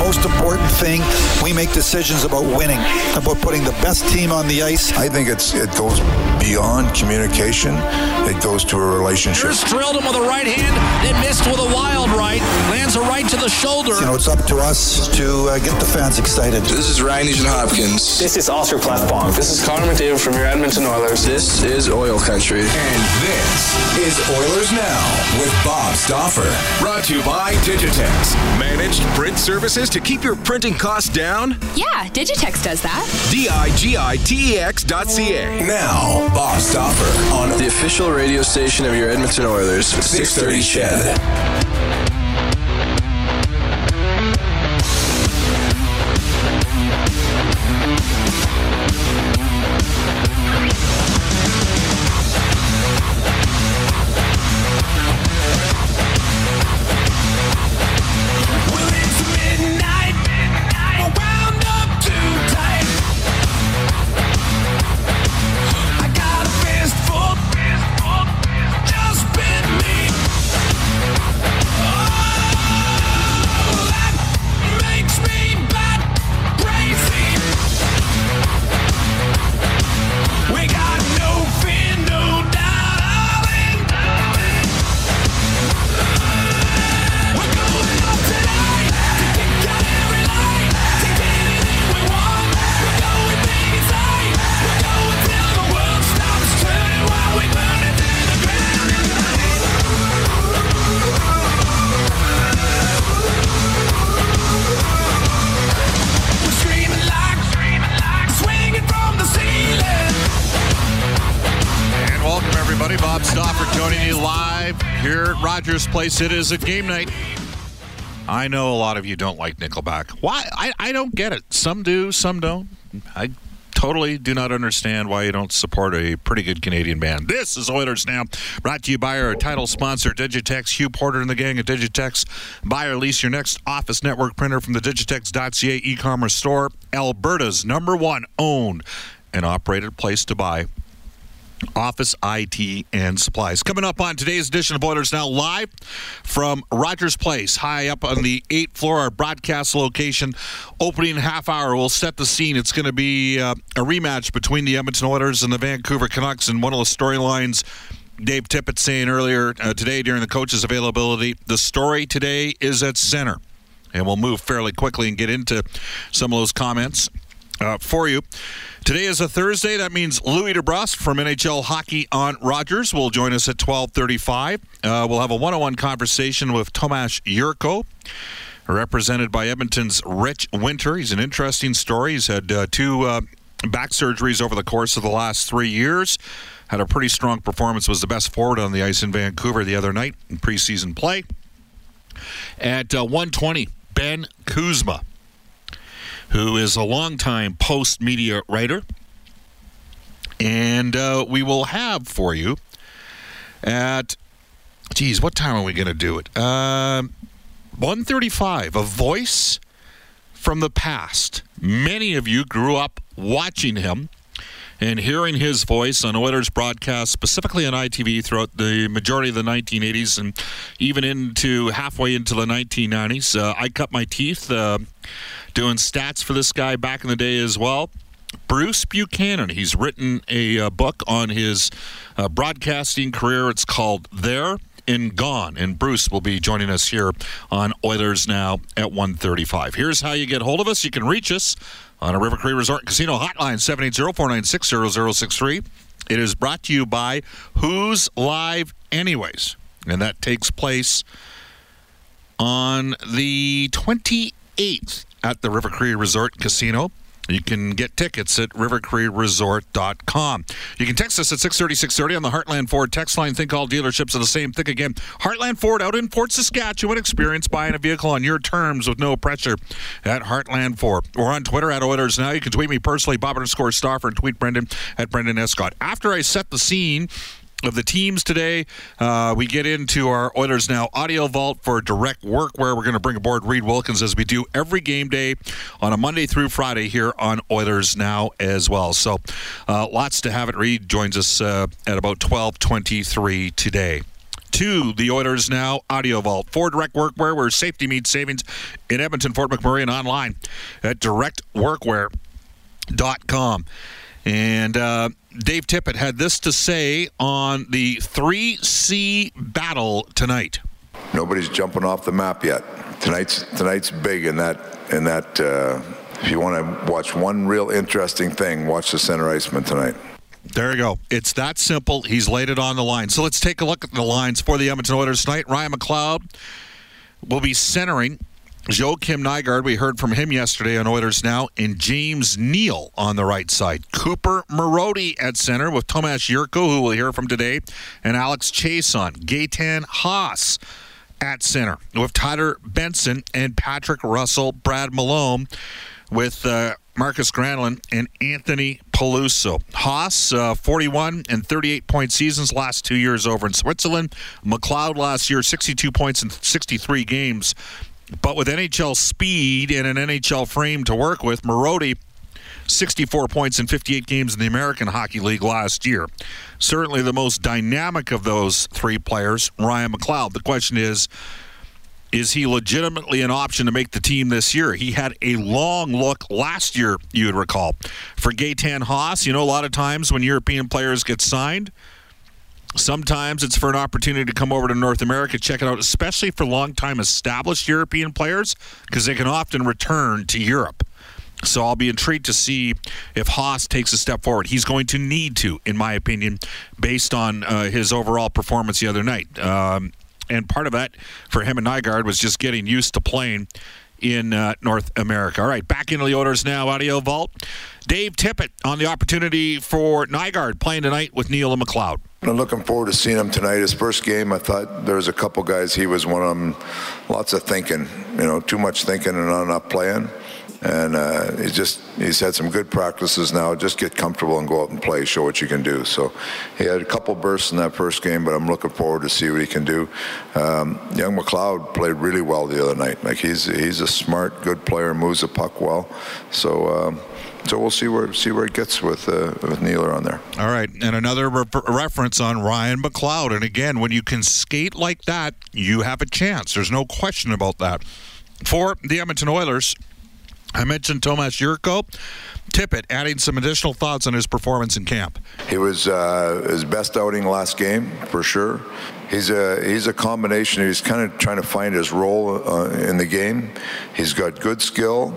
Most important thing, we make decisions about winning, about putting the best team on the ice. I think it goes beyond communication. It goes to a relationship. Here's drilled him with a right hand. It missed with a wild right. Lands a right to the shoulder. You know, it's up to us to get the fans excited. This is Ryan Eason Hopkins. This is Oscar Plathbong. This is Conor McDavid from your Edmonton Oilers. This is Oil Country. And this is Oilers Now with Bob Stauffer. Brought to you by Digitex. Managed print services to keep your printing costs down? Yeah, Digitex does that. Digitex.ca. Now, Bob Stauffer on the official radio station of your Edmonton Oilers, 630 CHED. Rogers Place, it is at game night. I know a lot of you don't like Nickelback. Why? I don't get it. Some do, some don't. I totally do not understand why you don't support a pretty good Canadian band. This is Oilers Now, brought to you by our title sponsor, Digitex. Hugh Porter and the gang at Digitex. Buy or lease your next office network printer from the Digitex.ca e-commerce store. Alberta's #1 owned and operated place to buy office IT and supplies. Coming up on today's edition of Oilers Now, live from Rogers Place, high up on the 8th floor, our broadcast location. Opening half hour, we'll set the scene. It's going to be a rematch between the Edmonton Oilers and the Vancouver Canucks, and one of the storylines Dave Tippett saying earlier today during the coach's availability, the story today is at center. And we'll move fairly quickly and get into some of those comments for you. Today is a Thursday. That means Louis DeBras from NHL Hockey on Rogers will join us at 12:35. We'll have a one-on-one conversation with Tomas Jurco, represented by Edmonton's Rich Winter. He's an interesting story. He's had two back surgeries over the course of the last 3 years. Had a pretty strong performance, was the best forward on the ice in Vancouver the other night in preseason play. At 1:20, Ben Kuzma, who is a longtime Post-media writer. And we will have for you at, what time are we going to do it? 1:35, a voice from the past. Many of you grew up watching him and hearing his voice on Oilers broadcasts, specifically on ITV throughout the majority of the 1980s and even into halfway into the 1990s. I cut my teeth doing stats for this guy back in the day as well. Bruce Buchanan, he's written a book on his broadcasting career. It's called There and Gone, and Bruce will be joining us here on Oilers Now at 1:35. Here's how you get hold of us. You can reach us on a River Cree Resort Casino hotline, 780-496-0063. It is brought to you by Who's Live Anyways, and that takes place on the 28th at the River Cree Resort Casino. You can get tickets at rivercreeresort.com. You can text us at 630-630 on the Heartland Ford text line. Think all dealerships are the same. Think again. Heartland Ford out in Fort Saskatchewan. Experience buying a vehicle on your terms with no pressure at Heartland Ford. Or on Twitter at Oilers Now. You can tweet me personally, Bob_Stauffer, and tweet Brendan at Brendan Escott. After I set the scene of the teams today, we get into our Oilers Now audio vault for direct work, where we're going to bring aboard Reed Wilkins, as we do every game day on a Monday through Friday here on Oilers Now as well. So lots to have it. Reed joins us at about 12:23 today. To the Oilers Now audio vault for direct workwear, where safety meets savings in Edmonton, Fort McMurray, and online at directworkwear.com. And Dave Tippett had this to say on the 3C battle tonight. Nobody's jumping off the map yet. Tonight's big in that. If you want to watch one real interesting thing, watch the center iceman tonight. There you go. It's that simple. He's laid it on the line. So let's take a look at the lines for the Edmonton Oilers tonight. Ryan McLeod will be centering Joakim Nygård. We heard from him yesterday on Oilers Now. And James Neal on the right side. Cooper Marody at center with Tomas Jurco, who we'll hear from today, and Alex Chason. Gaetan Haas at center with Tyler Benson and Patrick Russell. Brad Malone with Marcus Granlund and Anthony Peluso. Haas, 41 and 38-point seasons last 2 years over in Switzerland. McLeod last year, 62 points in 63 games. But with NHL speed and an NHL frame to work with, Marody, 64 points in 58 games in the American Hockey League last year. Certainly the most dynamic of those three players, Ryan McLeod. The question is he legitimately an option to make the team this year? He had a long look last year, you would recall. For Gaetan Haas, you know, a lot of times when European players get signed, sometimes it's for an opportunity to come over to North America, check it out, especially for long-time established European players, because they can often return to Europe. So I'll be intrigued to see if Haas takes a step forward. He's going to need to, in my opinion, based on his overall performance the other night. And part of that for him and Nygård was just getting used to playing in North America. All right, back into the Oilers Now audio vault. Dave Tippett on the opportunity for Nygård playing tonight with Neal and McLeod. I'm looking forward to seeing him tonight. His first game, I thought there was a couple guys. He was one of them. Lots of thinking, too much thinking and not enough playing. And he's had some good practices now. Just get comfortable and go out and play, show what you can do. So he had a couple bursts in that first game, but I'm looking forward to see what he can do. Young McLeod played really well the other night. Like he's a smart, good player, moves the puck well. So. So we'll see where it gets with Nealer on there. All right, and another reference on Ryan McLeod. And again, when you can skate like that, you have a chance. There's no question about that. For the Edmonton Oilers, I mentioned Tomas Jurco. Tippett adding some additional thoughts on his performance in camp. He was his best outing last game for sure. He's a combination. He's kind of trying to find his role in the game. He's got good skill,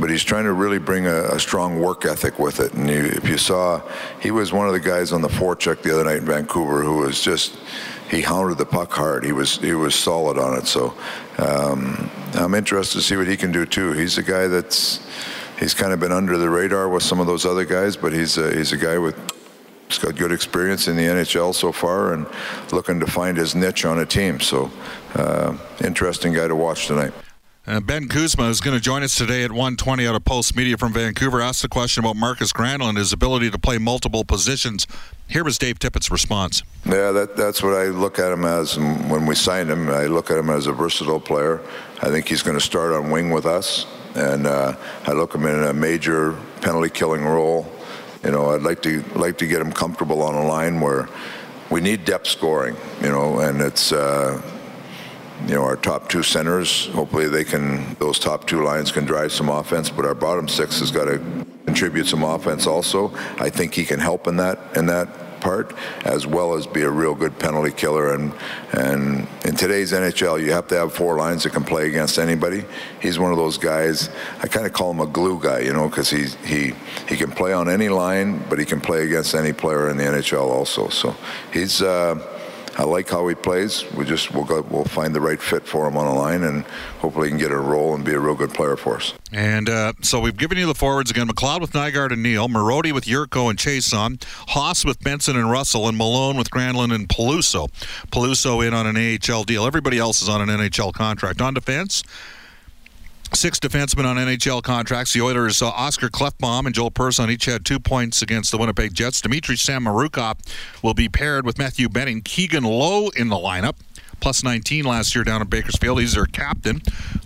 but he's trying to really bring a strong work ethic with it. And if you saw, he was one of the guys on the forecheck the other night in Vancouver who was just, he hounded the puck hard. He was solid on it. So I'm interested to see what he can do too. He's a guy he's kind of been under the radar with some of those other guys, but he's a guy who's got good experience in the NHL so far and looking to find his niche on a team. So interesting guy to watch tonight. Ben Kuzma is going to join us today at 1:20 out of Pulse Media from Vancouver. Asked a question about Marcus Granlund and his ability to play multiple positions. Here was Dave Tippett's response. Yeah, that's what I look at him as. And when we signed him, I look at him as a versatile player. I think he's going to start on wing with us. And I look him in a major penalty-killing role. I'd like to get him comfortable on a line where we need depth scoring, and it's... our top two centers, hopefully those top two lines can drive some offense, but our bottom six has got to contribute some offense also. I think he can help in that part, as well as be a real good penalty killer. And in today's NHL, you have to have four lines that can play against anybody. He's one of those guys, I kind of call him a glue guy, because he can play on any line, but he can play against any player in the NHL also. So he's... I like how he plays. We'll find the right fit for him on the line, and hopefully he can get a role and be a real good player for us. And so we've given you the forwards again. McLeod with Nygaard and Neal, Marody with Jurco and Chiasson, Haas with Benson and Russell, and Malone with Granlund and Peluso. Peluso in on an AHL deal. Everybody else is on an NHL contract. On defense, 6 defensemen on NHL contracts. The Oilers, Oscar Plathbong and Joel Person each had 2 points against the Winnipeg Jets. Dmitry Samarukov will be paired with Matthew Benning. Keegan Lowe in the lineup. Plus 19 last year down in Bakersfield. He's their captain.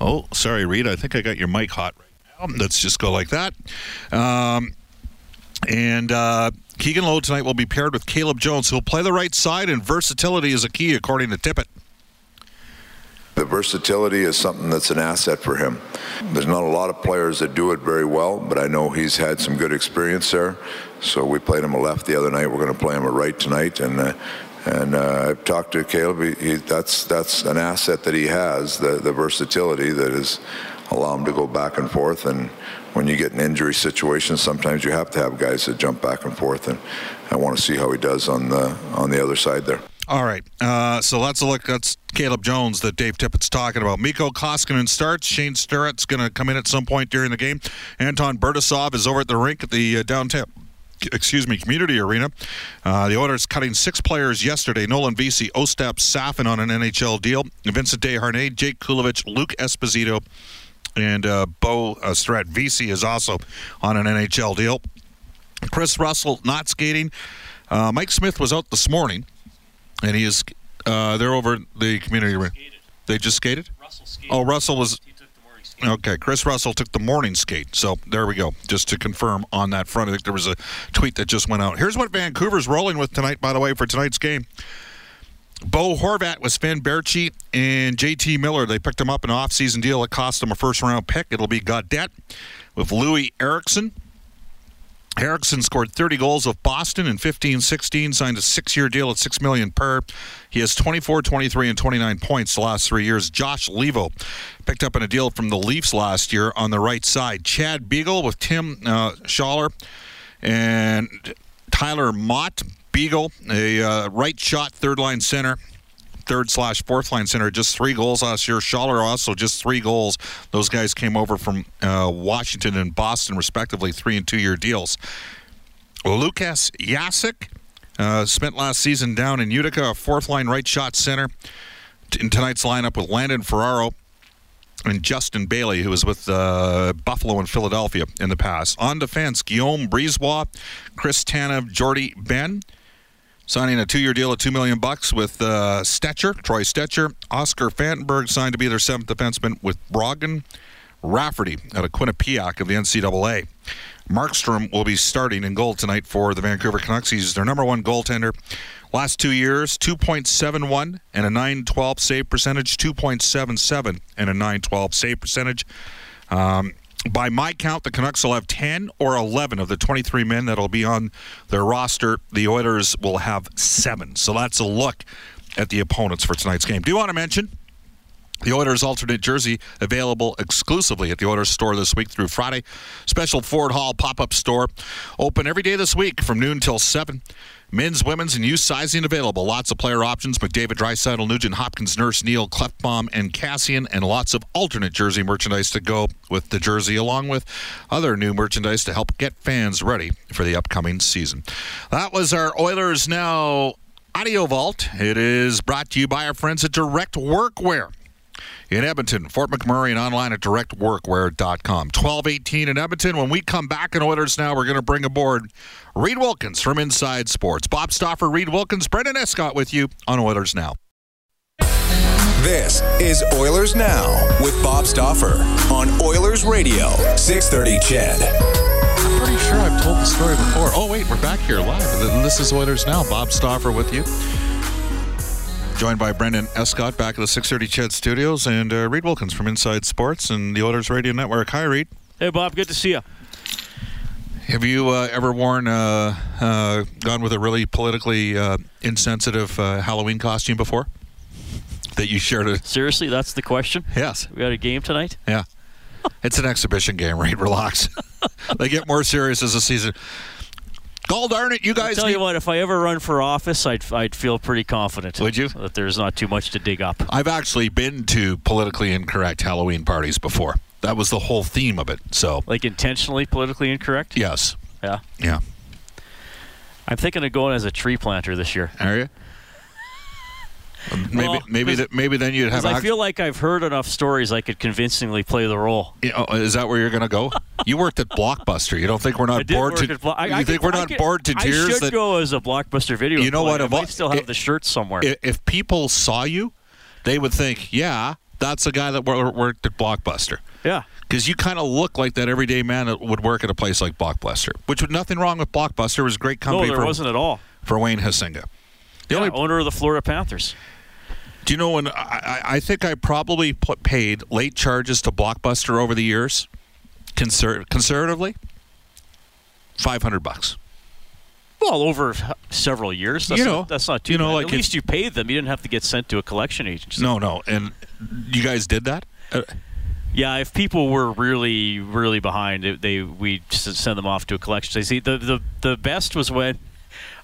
Oh, sorry, Reed. I think I got your mic hot right now. Let's just go like that. Keegan Lowe tonight will be paired with Caleb Jones, who'll play the right side, and versatility is a key, according to Tippett. The versatility is something that's an asset for him. There's not a lot of players that do it very well, but I know he's had some good experience there. So we played him a left the other night. We're going to play him a right tonight. And I've talked to Caleb. That's an asset that he has, the versatility that is allow him to go back and forth. And when you get in injury situations, sometimes you have to have guys that jump back and forth. And I want to see how he does on the other side there. All right, so that's a look. That's Caleb Jones that Dave Tippett's talking about. Mikko Koskinen starts. Shane Sturrit's going to come in at some point during the game. Anton Bertasov is over at the rink at the community arena. The Oilers cutting 6 players yesterday. Nolan Vesey, Ostap Safin on an NHL deal. Vincent Desharnais, Jake Kulovich, Luke Esposito, and Bo Stratvesi is also on an NHL deal. Chris Russell not skating. Mike Smith was out this morning. And he is, they're over the community ring. They just skated? Russell skated. Oh, Russell was, he took the morning skate. Okay, Chris Russell took the morning skate. So there we go, just to confirm on that front. I think there was a tweet that just went out. Here's what Vancouver's rolling with tonight, by the way, for tonight's game. Bo Horvat with Sven Berchi and J.T. Miller. They picked him up in an off-season deal. It cost him a first-round pick. It'll be Gaudette with Louis Eriksson. Eriksson scored 30 goals with Boston in 15-16, signed a 6-year deal at $6 million per. He has 24, 23, and 29 points the last 3 years. Josh Levo picked up in a deal from the Leafs last year on the right side. Chad Beagle with Tim Schaller and Tyler Mott. Beagle, a right shot third-line center. Third/fourth line center, just 3 goals last year. Schaller also just 3 goals. Those guys came over from Washington and Boston, respectively, 3- and 2-year deals. Lukas Yasik spent last season down in Utica, a fourth-line right shot center. In tonight's lineup with Landon Ferraro and Justin Bailey, who was with Buffalo and Philadelphia in the past. On defense, Guillaume Brisebois, Chris Tanev, Jordy Ben. Signing a 2-year deal at $2 million with Troy Stetcher. Oscar Fantenberg signed to be their 7th defenseman with Brogan Rafferty out of Quinnipiac of the NCAA. Markstrom will be starting in goal tonight for the Vancouver Canucks. He's their number 1 goaltender. Last 2 years, 2.71 and a .912 save percentage, 2.77 and a .912 save percentage. By my count, the Canucks will have 10 or 11 of the 23 men that'll be on their roster. The Oilers will have 7. So that's a look at the opponents for tonight's game. Do you want to mention the Oilers alternate jersey available exclusively at the Oilers store this week through Friday. Special Ford Hall pop-up store open every day this week from noon till 7. Men's, women's, and youth sizing available. Lots of player options. McDavid, Draisaitl, Nugent, Hopkins, Nurse, Neal, Klefbom, and Cassian. And lots of alternate jersey merchandise to go with the jersey, along with other new merchandise to help get fans ready for the upcoming season. That was our Oilers Now Audio Vault. It is brought to you by our friends at Direct Workwear. In Edmonton, Fort McMurray, and online at directworkwear.com. 12:18 in Edmonton. When we come back in Oilers Now, we're going to bring aboard Reed Wilkins from Inside Sports. Bob Stauffer, Reed Wilkins, Brendan Escott with you on Oilers Now. This is Oilers Now with Bob Stauffer on Oilers Radio, 630 CHED. I'm pretty sure I've told the story before. Oh, wait, we're back here live. This is Oilers Now. Bob Stauffer with you. Joined by Brendan Escott back at the 630 CHED Studios and Reed Wilkins from Inside Sports and the Oilers Radio Network. Hi, Reed. Hey, Bob. Good to see you. Have you ever gone with a really politically insensitive Halloween costume before that you shared? Seriously, that's the question? Yes. We had a game tonight? Yeah. It's an exhibition game, Reed. Relax. They get more serious as the season. Gol darn it, you guys. I'll tell you what, if I ever run for office, I'd feel pretty confident. Would you? That there's not too much to dig up. I've actually been to politically incorrect Halloween parties before. That was the whole theme of it. So, like intentionally politically incorrect? Yes. Yeah. Yeah. I'm thinking of going as a tree planter this year. Are you? Maybe then you'd have. I feel like I've heard enough stories I could convincingly play the role. Is that where you're going to go? You worked at Blockbuster. You don't think we're not bored to? Bored to tears? I should go as a Blockbuster video. You know what? I still have the shirt somewhere. If people saw you, they would think, "Yeah, that's a guy that worked at Blockbuster." Yeah. Because you kind of look like that everyday man that would work at a place like Blockbuster, which was nothing wrong with Blockbuster. It was a great company. No, there wasn't at all. For Wayne Huizenga. The owner of the Florida Panthers. Do you know when I think I probably paid late charges to Blockbuster over the years, conservatively, $500. Well, over several years. That's not too bad. Like at least you paid them. You didn't have to get sent to a collection agency. No. And you guys did that? Yeah, if people were really, really behind, we'd send them off to a collection agency. The best was when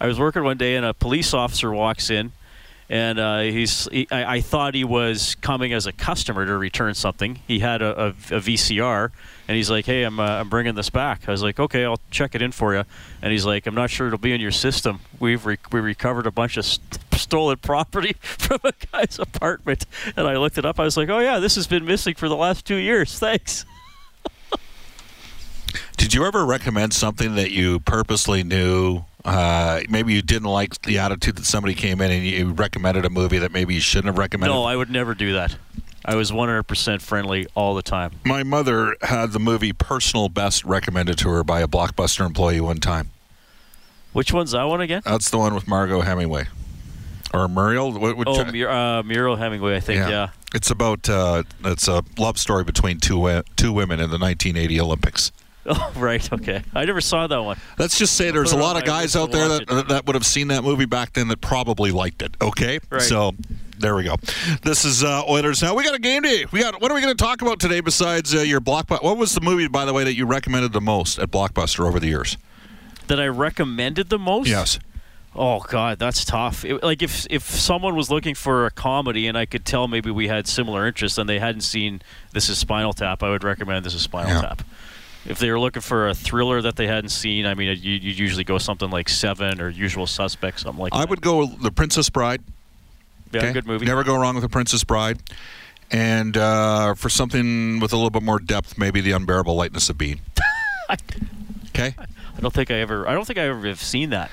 I was working one day, and a police officer walks in, and I thought he was coming as a customer to return something. He had a VCR, and he's like, "Hey, I'm bringing this back." I was like, "Okay, I'll check it in for you." And he's like, "I'm not sure it'll be in your system. We recovered a bunch of stolen property from a guy's apartment." And I looked it up. I was like, "Oh yeah, this has been missing for the last 2 years. Thanks." Did you ever recommend something that you purposely knew? Maybe you didn't like the attitude that somebody came in and you recommended a movie that maybe you shouldn't have recommended? No, I would never do that. I was 100% friendly all the time. My mother had the movie Personal Best recommended to her by a Blockbuster employee one time. Which one's that one again? That's the one with Margot Hemingway. Or Muriel? Muriel Hemingway, I think, yeah. It's about it's a love story between two women in the 1980 Olympics. Oh, right, okay. I never saw that one. Let's just say there's a lot of guys out there that would have seen that movie back then that probably liked it, okay? Right. So, there we go. This is Oilers Now. We got a game day. What are we going to talk about today besides your Blockbuster? What was the movie, by the way, that you recommended the most at Blockbuster over the years? That I recommended the most? Yes. Oh, God, that's tough. If someone was looking for a comedy and I could tell maybe we had similar interests and they hadn't seen This Is Spinal Tap, I would recommend This Is Spinal Tap. If they were looking for a thriller that they hadn't seen, I mean, you'd usually go something like Seven or Usual Suspects, something like that. I would go The Princess Bride. Yeah, okay? Good movie. Never go wrong with The Princess Bride. And for something with a little bit more depth, maybe The Unbearable Lightness of Being. Okay? I don't think I ever have seen that.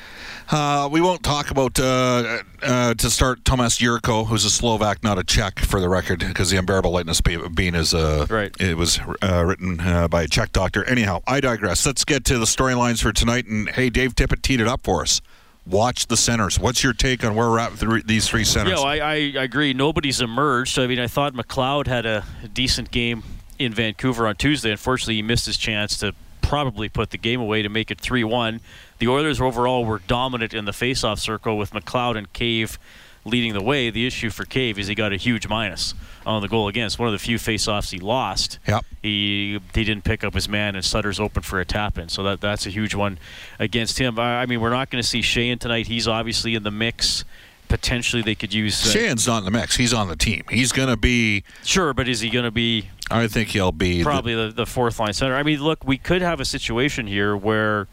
We won't talk about, to start, Tomas Jurco, who's a Slovak, not a Czech, for the record, because The Unbearable Lightness Being is right. It was written by a Czech doctor. Anyhow, I digress. Let's get to the storylines for tonight. And, hey, Dave Tippett teed it up for us. Watch the centers. What's your take on where we're at with these three centers? Yeah, I agree. Nobody's emerged. I mean, I thought McLeod had a decent game in Vancouver on Tuesday. Unfortunately, he missed his chance to probably put the game away to make it 3-1. The Oilers overall were dominant in the faceoff circle with McLeod and Cave leading the way. The issue for Cave is he got a huge minus on the goal against. One of the few faceoffs he lost. Yep. He didn't pick up his man and Sutter's open for a tap-in. So that's a huge one against him. I mean, we're not going to see Sheahan tonight. He's obviously in the mix. Potentially they could use... Sheahan's not in the mix. He's on the team. He's going to be... Sure, but is he going to be... I think he'll be... Probably the fourth-line center. I mean, look, we could have a situation here where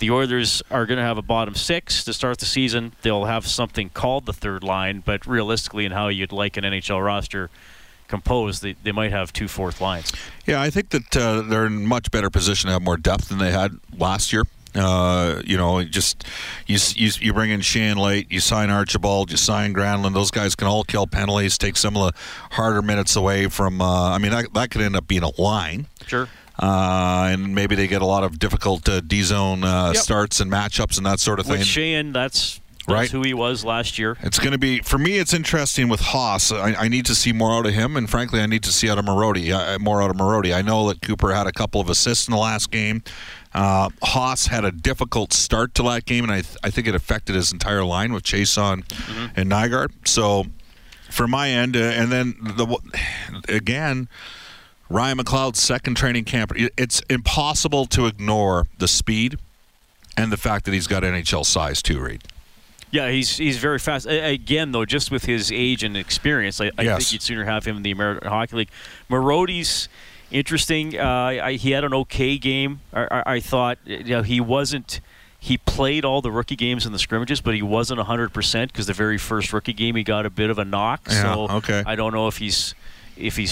the Oilers are going to have a bottom six to start the season. They'll have something called the third line, but realistically in how you'd like an NHL roster composed, they might have 2 fourth lines. Yeah, I think that they're in much better position to have more depth than they had last year. You bring in Sheahan late, you sign Archibald, you sign Granlund. Those guys can all kill penalties, take some of the harder minutes away from. That could end up being a line. Sure. And maybe they get a lot of difficult D-zone starts and matchups and that sort of thing. With Sheahan, that's right. Who he was last year. It's going to be, for me, it's interesting with Haas. I need to see more out of him, and frankly, I need to see more out of Marody. I know that Cooper had a couple of assists in the last game. Haas had a difficult start to that game, and I think it affected his entire line with Chase on and Nygaard. So, from my end, and then Ryan McLeod's second training camp, it's impossible to ignore the speed And the fact that he's got NHL size too, Reed. Yeah, he's very fast. Again, though, just with his age and experience, I think you'd sooner have him in the American Hockey League. Marodi's interesting. He had an okay game. I thought, you know, he wasn't. He played all the rookie games in the scrimmages, but he wasn't 100% because the very first rookie game he got a bit of a knock. Yeah, so okay. I don't know if he's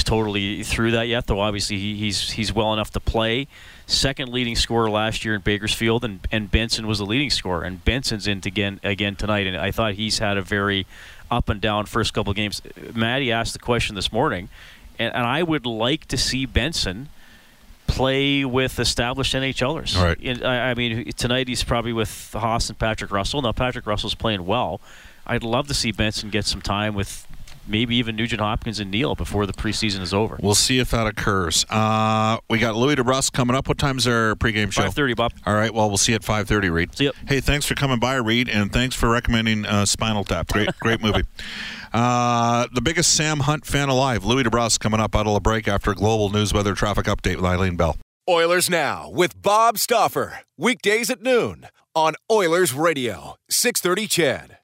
totally through that yet, though obviously he's well enough to play. Second leading scorer last year in Bakersfield, and Benson was the leading scorer, and Benson's in again tonight, and I thought he's had a very up and down first couple of games. Maddie asked the question this morning, and I would like to see Benson play with established NHLers. All right. I mean, tonight he's probably with Haas and Patrick Russell. Now Patrick Russell's playing well. I'd love to see Benson get some time with maybe even Nugent Hopkins and Neal before the preseason is over. We'll see if that occurs. We got Louis DeBras coming up. What time's our pregame show? 5:30, Bob. All right, well, we'll see you at 5:30, Reed. See you. Hey, thanks for coming by, Reed, and thanks for recommending Spinal Tap. Great movie. The biggest Sam Hunt fan alive, Louis DeBras, coming up out of the break after a global news weather traffic update with Eileen Bell. Oilers Now with Bob Stauffer. Weekdays at noon on Oilers Radio, 630 CHED.